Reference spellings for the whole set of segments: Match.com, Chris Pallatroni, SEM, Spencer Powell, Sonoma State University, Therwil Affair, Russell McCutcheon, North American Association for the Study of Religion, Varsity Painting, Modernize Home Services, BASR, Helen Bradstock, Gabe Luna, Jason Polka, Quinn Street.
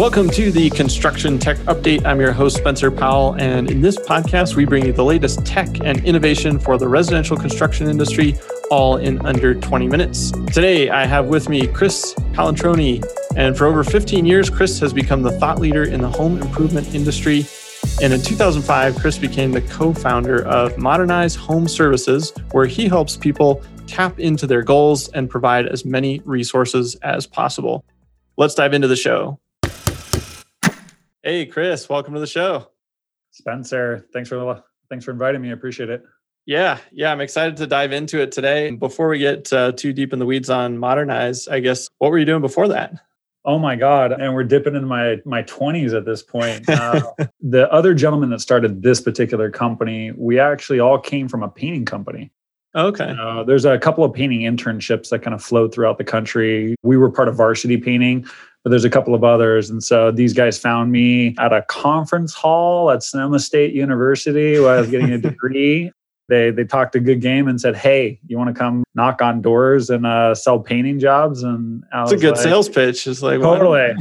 Welcome to the Construction Tech Update. I'm your host, Spencer Powell, and in this podcast, we bring you the latest tech and innovation for the residential construction industry, all in under 20 minutes. Today, I have with me Chris Pallatroni, and for over 15 years, Chris has become the thought leader in the home improvement industry. And in 2005, Chris became the co-founder of Modernize Home Services, where he helps people tap into their goals and provide as many resources as possible. Let's dive into the show. Hey, Chris, welcome to the show. Spencer, thanks for inviting me. I appreciate it. Yeah, I'm excited to dive into it today. Before we get too deep in the weeds on Modernize, I guess, what were you doing before that? Oh my God. And we're dipping into my 20s at this point. The other gentleman that started this particular company, we actually all came from a painting company. Okay. There's a couple of painting internships that kind of flowed throughout the country. We were part of Varsity Painting, but there's a couple of others. And so these guys found me at a conference hall at Sonoma State University where I was getting a degree. They talked a good game and said, hey, you want to come knock on doors and sell painting jobs? And it's a good sales pitch. It's like, totally.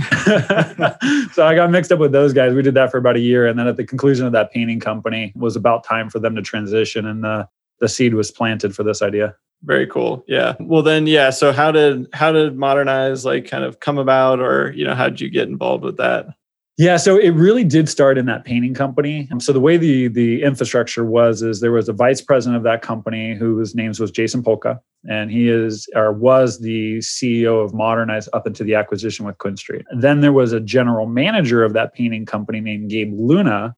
So I got mixed up with those guys. We did that for about a year. And then at the conclusion of that painting company, it was about time for them to transition. And the seed was planted for this idea. Very cool. Yeah. Well then, yeah. So how did Modernize kind of come about, or, how did you get involved with that? Yeah. So it really did start in that painting company. So the way the infrastructure was there was a vice president of that company whose name was Jason Polka, and was the CEO of Modernize up into the acquisition with Quinn Street. Then there was a general manager of that painting company named Gabe Luna.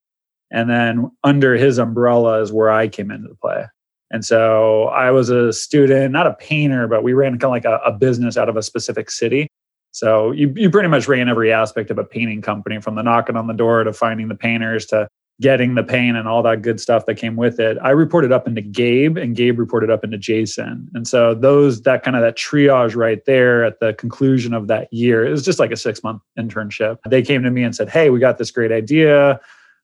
And then under his umbrella is where I came into play. And so I was a student, not a painter, but we ran kind of like a business out of a specific city. So you pretty much ran every aspect of a painting company, from the knocking on the door to finding the painters to getting the paint and all that good stuff that came with it. I reported up into Gabe, and Gabe reported up into Jason. And so that triage right there at the conclusion of that year, it was just like a 6-month internship. They came to me and said, hey, we got this great idea.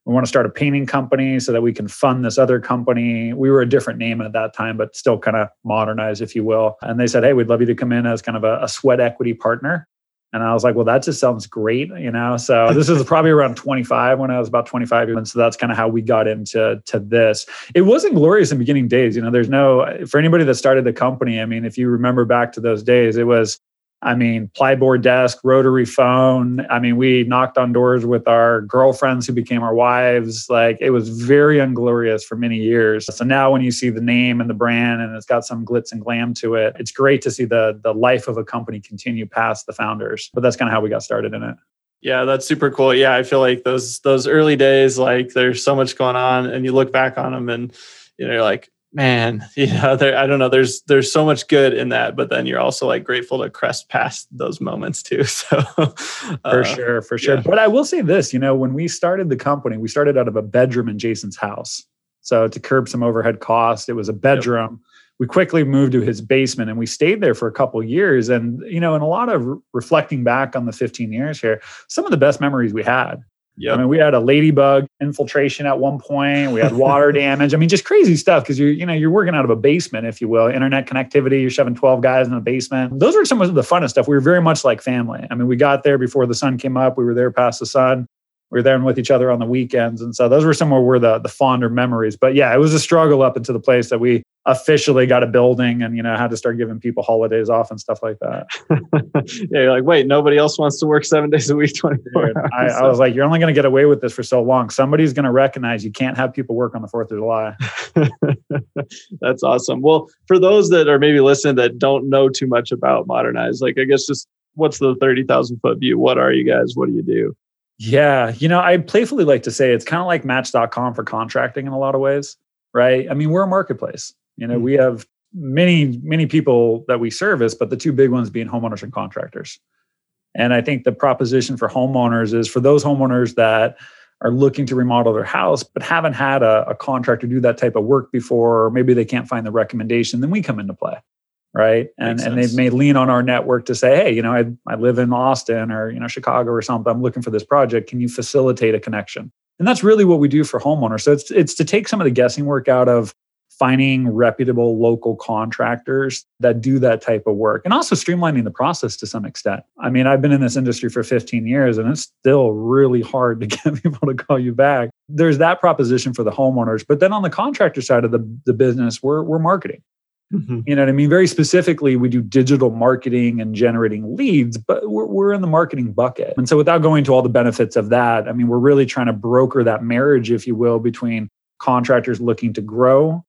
We want to start a painting company so that we can fund this other company. We were a different name at that time, but still kind of Modernize, if you will. And they said, hey, we'd love you to come in as kind of a sweat equity partner. And I was like, well, that just sounds great, So this is probably around 25 when I was about 25. And so that's kind of how we got into this. It wasn't glorious in the beginning days. For anybody that started the company, if you remember back to those days, it was, plyboard desk, rotary phone. We knocked on doors with our girlfriends who became our wives. It was very unglorious for many years. So now when you see the name and the brand and it's got some glitz and glam to it, it's great to see the life of a company continue past the founders. But that's kind of how we got started in it. Yeah, that's super cool. Yeah, I feel like those early days, there's so much going on, and you look back on them and you're like, man, I don't know. There's so much good in that, but then you're also grateful to crest past those moments too. So for sure. Yeah. But I will say this, when we started the company, we started out of a bedroom in Jason's house. So to curb some overhead costs, it was a bedroom. Yep. We quickly moved to his basement, and we stayed there for a couple of years. And in a lot of reflecting back on the 15 years here, some of the best memories we had. Yep. We had a ladybug infiltration at one point. We had water damage. Just crazy stuff, because you're working out of a basement, if you will. Internet connectivity, you're shoving 12 guys in the basement. Those were some of the funnest stuff. We were very much like family. We got there before the sun came up. We were there past the sun. We were there with each other on the weekends. And so those were some of the fonder memories. But yeah, it was a struggle up into the place that we officially got a building and, had to start giving people holidays off and stuff like that. Yeah, you're like, wait, nobody else wants to work 7 days a week, 24 hours. I was like, you're only going to get away with this for so long. Somebody's going to recognize you can't have people work on the 4th of July. That's awesome. Well, for those that are maybe listening that don't know too much about Modernize, I guess just what's the 30,000 foot view? What are you guys? What do you do? Yeah. I playfully like to say it's kind of like Match.com for contracting in a lot of ways, right? We're a marketplace. Mm-hmm. We have many, many people that we service, but the two big ones being homeowners and contractors. And I think the proposition for homeowners is for those homeowners that are looking to remodel their house, but haven't had a contractor do that type of work before, or maybe they can't find the recommendation, then we come into play. Right. And they may lean on our network to say, hey, I live in Austin or, Chicago or something. I'm looking for this project. Can you facilitate a connection? And that's really what we do for homeowners. So it's to take some of the guessing work out of finding reputable local contractors that do that type of work, and also streamlining the process to some extent. I mean, I've been in this industry for 15 years and it's still really hard to get people to call you back. There's that proposition for the homeowners. But then on the contractor side of the business, we're marketing. Mm-hmm. You know what I mean? Very specifically, we do digital marketing and generating leads, but we're in the marketing bucket. And so without going to all the benefits of that, I mean, we're really trying to broker that marriage, if you will, between contractors looking to grow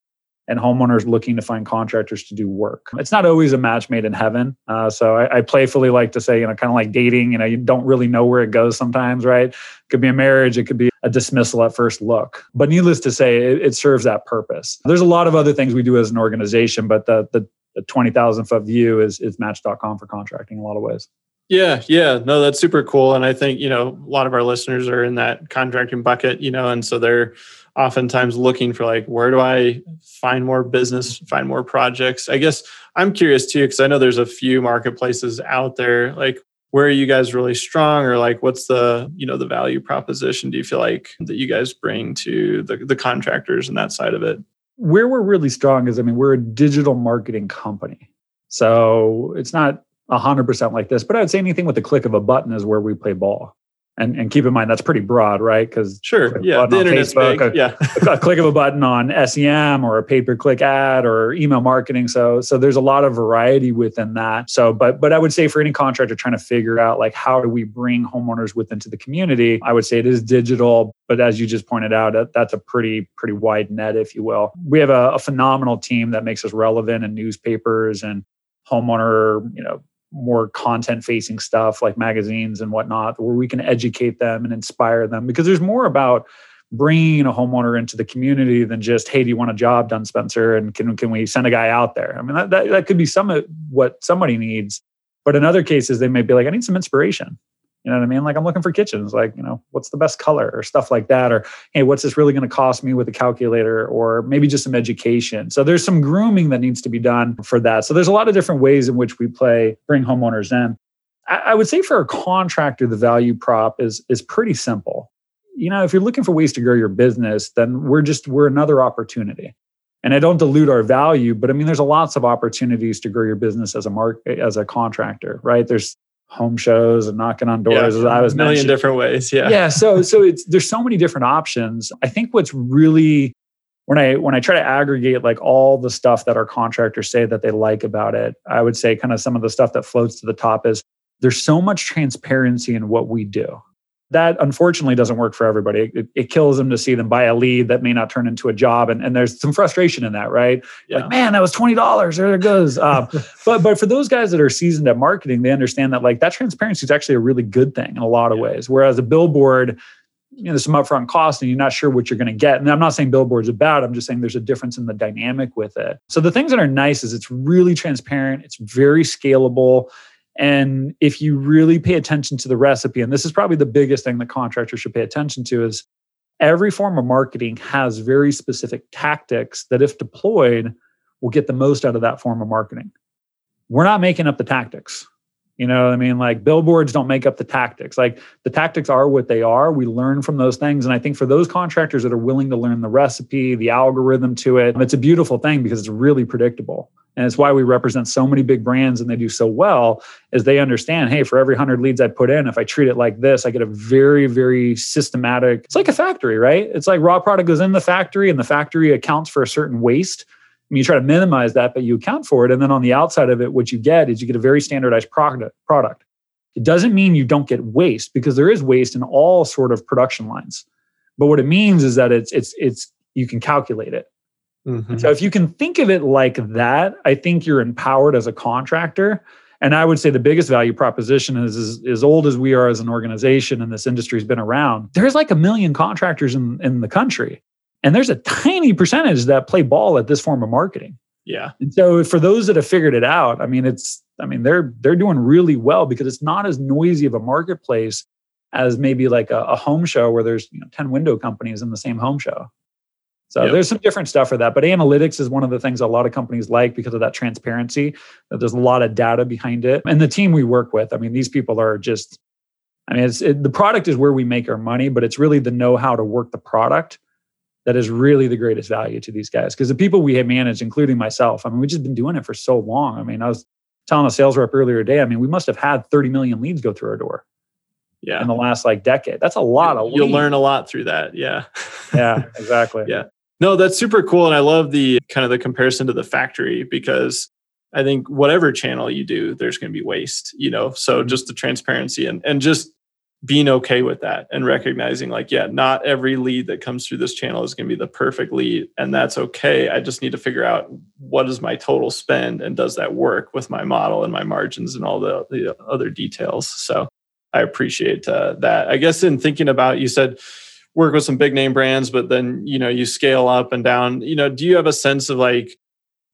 and homeowners looking to find contractors to do work. It's not always a match made in heaven. So I playfully like to say, you know, kind of like dating, you know, you don't really know where it goes sometimes, right? It could be a marriage. It could be a dismissal at first look. But needless to say, it serves that purpose. There's a lot of other things we do as an organization, but the 20,000 foot view is Match.com for contracting in a lot of ways. Yeah. No, that's super cool. And I think, you know, a lot of our listeners are in that contracting bucket, you know, and so they're oftentimes looking for like, where do I find more business, find more projects? I guess I'm curious too, because I know there's a few marketplaces out there. Like, where are you guys really strong, or like, what's the, you know, the value proposition, do you feel like, that you guys bring to the contractors and that side of it? Where we're really strong is, I mean, we're a digital marketing company. So it's not 100% like this, but I would say anything with the click of a button is where we play ball. And keep in mind, that's pretty broad, right? Because sure, yeah, the internet's Facebook, big. Yeah. a click of a button on SEM or a pay-per-click ad or email marketing. So there's a lot of variety within that. So, but I would say for any contractor trying to figure out like, how do we bring homeowners within to the community? I would say it is digital, but as you just pointed out, that's a pretty wide net, if you will. We have a phenomenal team that makes us relevant in newspapers and homeowner, you know, more content-facing stuff like magazines and whatnot, where we can educate them and inspire them. Because there's more about bringing a homeowner into the community than just, hey, do you want a job done, Spencer? And can we send a guy out there? I mean, that could be some of what somebody needs. But in other cases, they may be like, I need some inspiration. You know what I mean? Like, I'm looking for kitchens, like, you know, what's the best color or stuff like that? Or, hey, what's this really going to cost me with a calculator, or maybe just some education. So there's some grooming that needs to be done for that. So there's a lot of different ways in which we bring homeowners in. I would say for a contractor, the value prop is pretty simple. You know, if you're looking for ways to grow your business, then we're another opportunity. And I don't dilute our value, but I mean, there's lots of opportunities to grow your business as a contractor, right? There's home shows and knocking on doors, as I was mentioning. A million different ways. Yeah. So there's so many different options. I think what's really, when I try to aggregate like all the stuff that our contractors say that they like about it, I would say kind of some of the stuff that floats to the top is there's so much transparency in what we do. That unfortunately doesn't work for everybody. It kills them to see them buy a lead that may not turn into a job. And there's some frustration in that, right? Yeah. Like, man, that was $20. There it goes. But for those guys that are seasoned at marketing, they understand that like that transparency is actually a really good thing in a lot of ways. Whereas a billboard, you know, there's some upfront cost and you're not sure what you're going to get. And I'm not saying billboards are bad. I'm just saying there's a difference in the dynamic with it. So the things that are nice is it's really transparent. It's very scalable. And if you really pay attention to the recipe, and this is probably the biggest thing that contractors should pay attention to, is every form of marketing has very specific tactics that if deployed, will get the most out of that form of marketing. We're not making up the tactics. You know what I mean? Like billboards don't make up the tactics. Like the tactics are what they are. We learn from those things. And I think for those contractors that are willing to learn the recipe, the algorithm to it, it's a beautiful thing because it's really predictable. And it's why we represent so many big brands and they do so well, is they understand, hey, for every 100 leads I put in, if I treat it like this, I get a very, very systematic, it's like a factory, right? It's like raw product goes in the factory and the factory accounts for a certain waste. I mean, you try to minimize that, but you account for it. And then on the outside of it, what you get is you get a very standardized product. It doesn't mean you don't get waste, because there is waste in all sort of production lines. But what it means is that it's you can calculate it. Mm-hmm. So if you can think of it like that, I think you're empowered as a contractor. And I would say the biggest value proposition is as old as we are as an organization, and this industry has been around, there's like a million contractors in the country. And there's a tiny percentage that play ball at this form of marketing. Yeah. And so for those that have figured it out, I mean, they're doing really well, because it's not as noisy of a marketplace as maybe like a home show where there's 10 window companies in the same home show. So There's some different stuff for that. But analytics is one of the things a lot of companies like because of that transparency, that there's a lot of data behind it. And the team we work with, I mean, these people are just, I mean, the product is where we make our money, but it's really the know-how to work the product that is really the greatest value to these guys. Because the people we had managed, including myself, I mean, we've just been doing it for so long. I mean, I was telling a sales rep earlier today, I mean, we must have had 30 million leads go through our door. Yeah. In the last like decade. That's a lot of leads. You'll learn a lot through that. Yeah. Yeah, exactly. Yeah. No, that's super cool. And I love the kind of the comparison to the factory, because I think whatever channel you do, there's going to be waste, you know? So just the transparency and just being okay with that and recognizing like, yeah, not every lead that comes through this channel is going to be the perfect lead. And that's okay. I just need to figure out what is my total spend and does that work with my model and my margins and all the other details. So I appreciate that. I guess in thinking about, you said work with some big name brands, but then, you know, you scale up and down, you know, do you have a sense of like,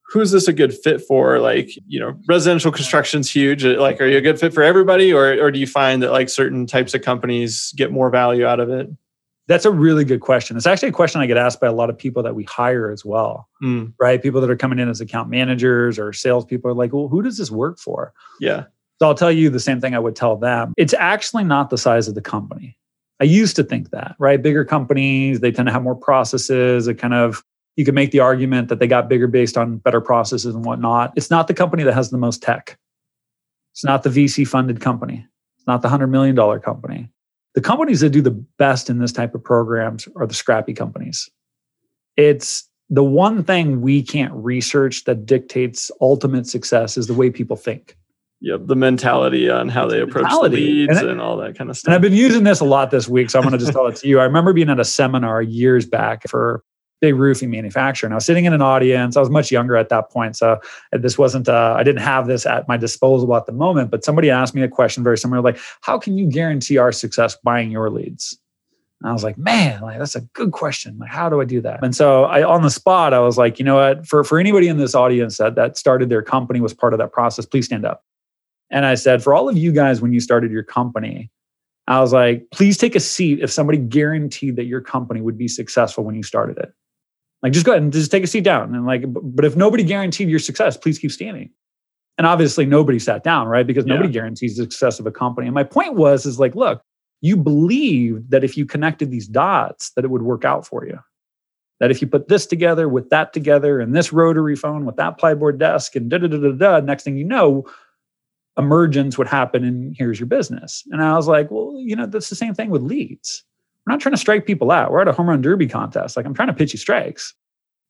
who's this a good fit for? Like, you know, residential construction's huge. Like, are you a good fit for everybody? Or do you find that like certain types of companies get more value out of it? That's a really good question. It's actually a question I get asked by a lot of people that we hire as well, right? People that are coming in as account managers or salespeople are like, well, who does this work for? Yeah. So I'll tell you the same thing I would tell them. It's actually not the size of the company. I used to think that, right? Bigger companies, they tend to have more processes. It kind of, you can make the argument that they got bigger based on better processes and whatnot. It's not the company that has the most tech. It's not the VC-funded company. It's not the $100 million company. The companies that do the best in this type of programs are the scrappy companies. It's the one thing we can't research that dictates ultimate success is the way people think. Yep, the mentality on how they approach the leads and all that kind of stuff. And I've been using this a lot this week, so I'm going to just tell it to you. I remember being at a seminar years back for big roofing manufacturer. And I was sitting in an audience. I was much younger at that point. So this wasn't, I didn't have this at my disposal at the moment, but somebody asked me a question very similar, like, how can you guarantee our success buying your leads? And I was like, man, like, that's a good question. Like, how do I do that? And so I, on the spot, I was like, you know what, for anybody in this audience that started their company was part of that process, please stand up. And I said, for all of you guys, when you started your company, I was like, please take a seat if somebody guaranteed that your company would be successful when you started it. Like, just go ahead and just take a seat down. And like, but if nobody guaranteed your success, please keep standing. And obviously nobody sat down, right? Because nobody guarantees the success of a company. And my point was, is like, look, you believed that if you connected these dots, that it would work out for you. That if you put this together with that together and this rotary phone with that plyboard desk and next thing you know, emergence would happen and here's your business. And I was like, well, you know, that's the same thing with leads. We're not trying to strike people out. We're at a home run derby contest. Like, I'm trying to pitch you strikes.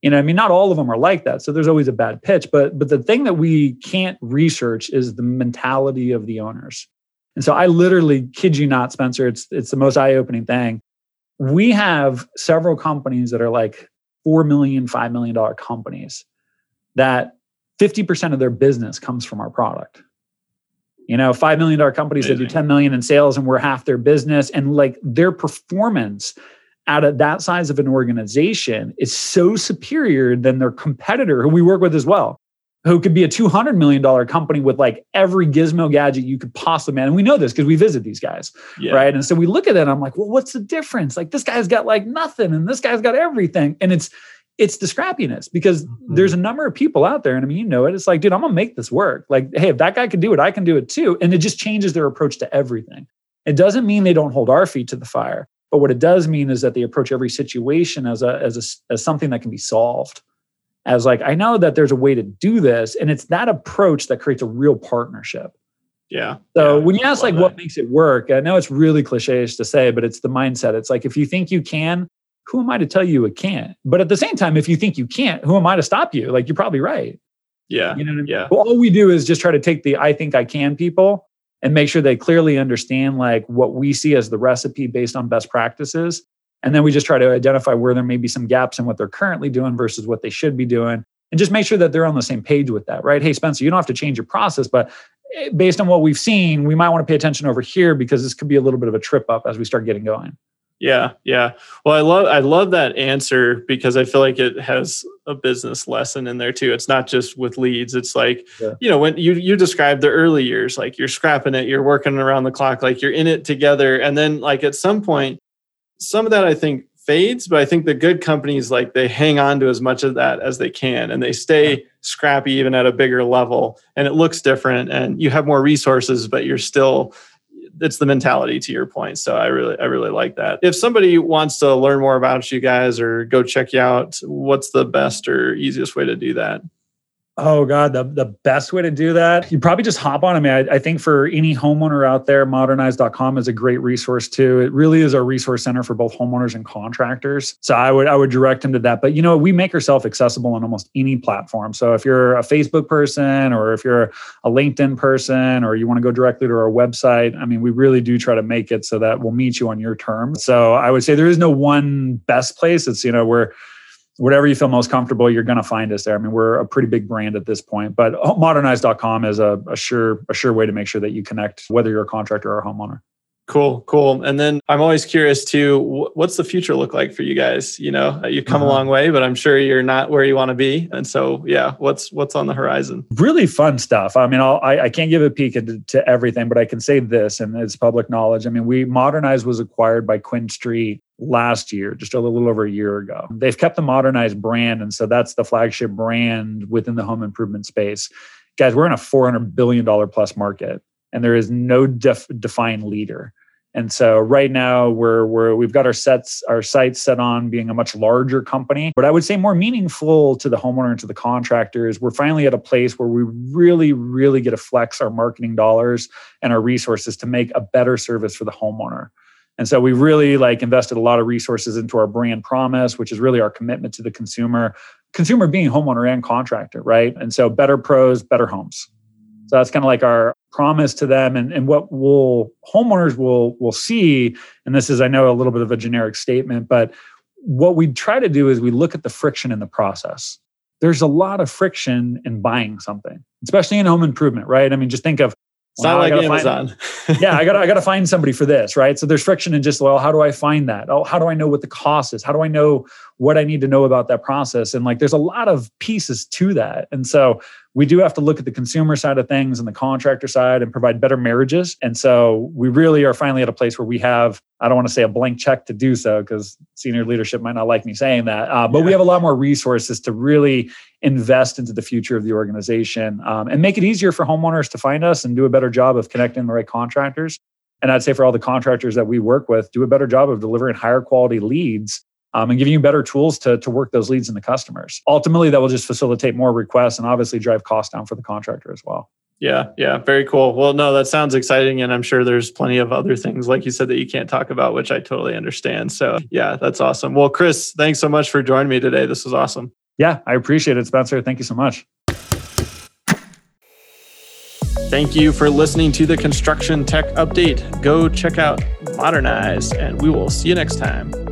You know, I mean, not all of them are like that. So there's always a bad pitch. But the thing that we can't research is the mentality of the owners. And so I literally, kid you not, Spencer, it's the most eye-opening thing. We have several companies that are like $4 million, $5 million companies that 50% of their business comes from our product. You know, $5 million companies that do $10 million in sales and we're half their business. And like their performance out of that size of an organization is so superior than their competitor who we work with as well, who could be a $200 million company with like every gizmo gadget you could possibly, man. And we know this because we visit these guys, right? And so we look at it and I'm like, well, what's the difference? Like, this guy's got like nothing and this guy's got everything. And it's the scrappiness, because there's a number of people out there. And I mean, you know it. It's like, dude, I'm going to make this work. Like, hey, if that guy can do it, I can do it too. And it just changes their approach to everything. It doesn't mean they don't hold our feet to the fire. But what it does mean is that they approach every situation as something that can be solved. As like, I know that there's a way to do this. And it's that approach that creates a real partnership. Yeah. So when you ask like what makes it work, I know it's really cliché to say, but it's the mindset. It's like, if you think you can, who am I to tell you it can't? But at the same time, if you think you can't, who am I to stop you? Like, you're probably right. Yeah. You know what I mean? Yeah. Well, all we do is just try to take the I think I can people and make sure they clearly understand like what we see as the recipe based on best practices. And then we just try to identify where there may be some gaps in what they're currently doing versus what they should be doing. And just make sure that they're on the same page with that, right? Hey, Spencer, you don't have to change your process, but based on what we've seen, we might want to pay attention over here because this could be a little bit of a trip up as we start getting going. Yeah. Yeah. Well, I love that answer because I feel like it has a business lesson in there too. It's not just with leads. It's like, you know, when you described the early years, like you're scrapping it, you're working around the clock, like you're in it together. And then like at some point, some of that I think fades, but I think the good companies, like they hang on to as much of that as they can and they stay scrappy even at a bigger level and it looks different and you have more resources, but you're still it's the mentality to your point. So I really like that. If somebody wants to learn more about you guys or go check you out, what's the best or easiest way to do that? Oh God, the best way to do that, you probably just hop on. I mean, I think for any homeowner out there, Modernize.com is a great resource too. It really is our resource center for both homeowners and contractors. So I would direct them to that. But you know, we make ourselves accessible on almost any platform. So if you're a Facebook person or if you're a LinkedIn person or you want to go directly to our website, I mean, we really do try to make it so that we'll meet you on your terms. So I would say there is no one best place. It's, you know, whatever you feel most comfortable, you're going to find us there. I mean, we're a pretty big brand at this point, but Modernize.com is a sure way to make sure that you connect, whether you're a contractor or a homeowner. Cool. And then I'm always curious too, what's the future look like for you guys? You know, you've come a long way, but I'm sure you're not where you want to be. And so, yeah, what's on the horizon? Really fun stuff. I mean, I can't give a peek into everything, but I can say this, and it's public knowledge. I mean, Modernize was acquired by Quinn Street last year, just a little over a year ago. They've kept the Modernize brand. And so that's the flagship brand within the home improvement space. Guys, we're in a $400 billion plus market. And there is no defined leader. And so right now we've got our sights set on being a much larger company, but I would say more meaningful to the homeowner and to the contractors. We're finally at a place where we really, really get to flex our marketing dollars and our resources to make a better service for the homeowner. And so we really invested a lot of resources into our brand promise, which is really our commitment to the consumer being homeowner and contractor, right? And so better pros, better homes. So that's kind of our promise to them, and what homeowners will see. And this is, I know, a little bit of a generic statement, but what we try to do is we look at the friction in the process. There's a lot of friction in buying something, especially in home improvement, right? I mean, just think of it's not like Amazon. Yeah, I got to find somebody for this, right? So there's friction in just, well, how do I find that? Oh, how do I know what the cost is? How do I know what I need to know about that process? And there's a lot of pieces to that. And so we do have to look at the consumer side of things and the contractor side and provide better marriages. And so we really are finally at a place where we have, I don't want to say a blank check to do so because senior leadership might not like me saying that, but yeah, we have a lot more resources to really invest into the future of the organization and make it easier for homeowners to find us and do a better job of connecting the right contractors. And I'd say for all the contractors that we work with, do a better job of delivering higher quality leads and giving you better tools to work those leads in the customers. Ultimately, that will just facilitate more requests and obviously drive costs down for the contractor as well. Yeah. Very cool. Well, no, that sounds exciting. And I'm sure there's plenty of other things, like you said, that you can't talk about, which I totally understand. So yeah, that's awesome. Well, Chris, thanks so much for joining me today. This was awesome. Yeah, I appreciate it, Spencer. Thank you so much. Thank you for listening to the Construction Tech Update. Go check out Modernize, and we will see you next time.